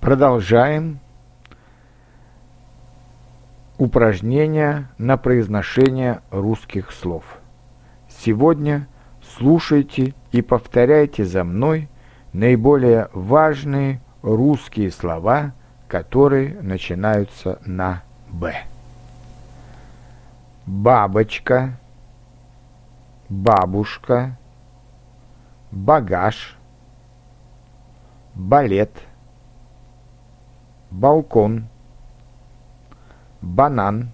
Продолжаем упражнение на произношение русских слов. Сегодня слушайте и повторяйте за мной наиболее важные русские слова, которые начинаются на «б». Бабочка, бабушка, багаж, балет, балкон, банан,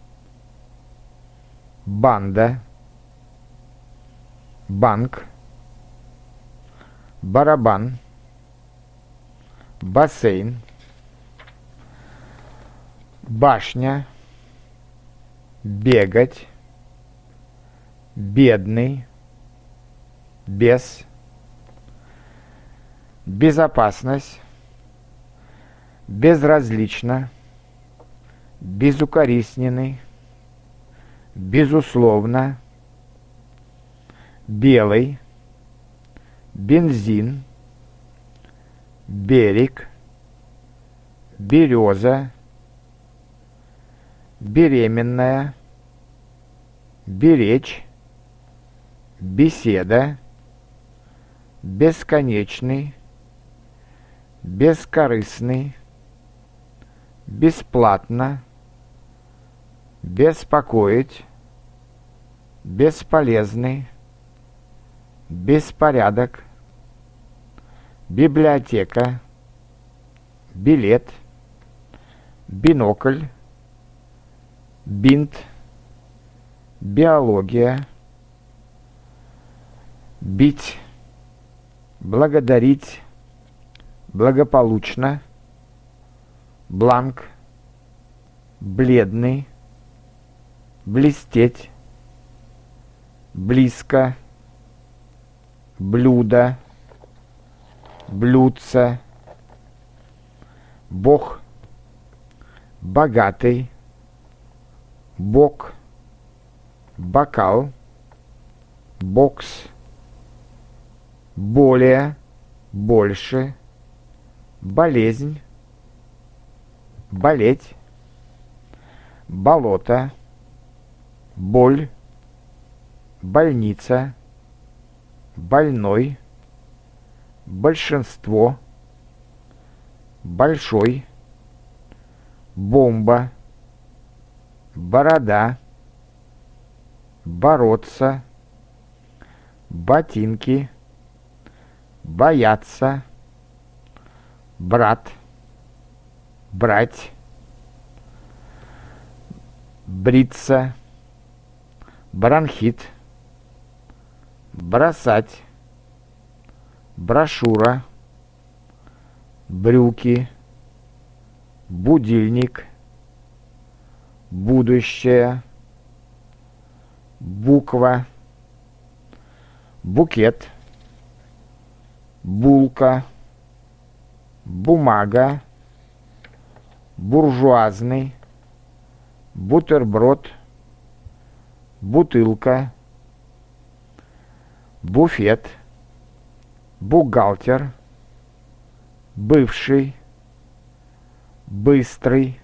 банда, банк, барабан, бассейн, башня, бегать, бедный, без, безопасность, безразлично, безукоризненный, безусловно, белый, бензин, берег, береза, беременная, беречь, беседа, бесконечный, бескорыстный, бесплатно, беспокоить, бесполезный, беспорядок, библиотека, билет, бинокль, бинт, биология, бить, благодарить, благополучно, бланк, бледный, блестеть, близко, блюдо, блюдце, бог, богатый, бок, бокал, бокс, более, больше, болезнь, болеть, болото, боль, больница, больной, большинство, большой, бомба, борода, бороться, ботинки, бояться, брат, брать, бриться, бронхит, бросать, брошюра, брюки, будильник, будущее, буква, букет, булка, бумага, буржуазный, бутерброд, бутылка, буфет, бухгалтер, бывший, быстрый,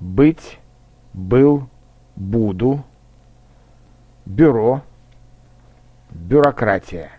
быть, был, буду, бюро, бюрократия.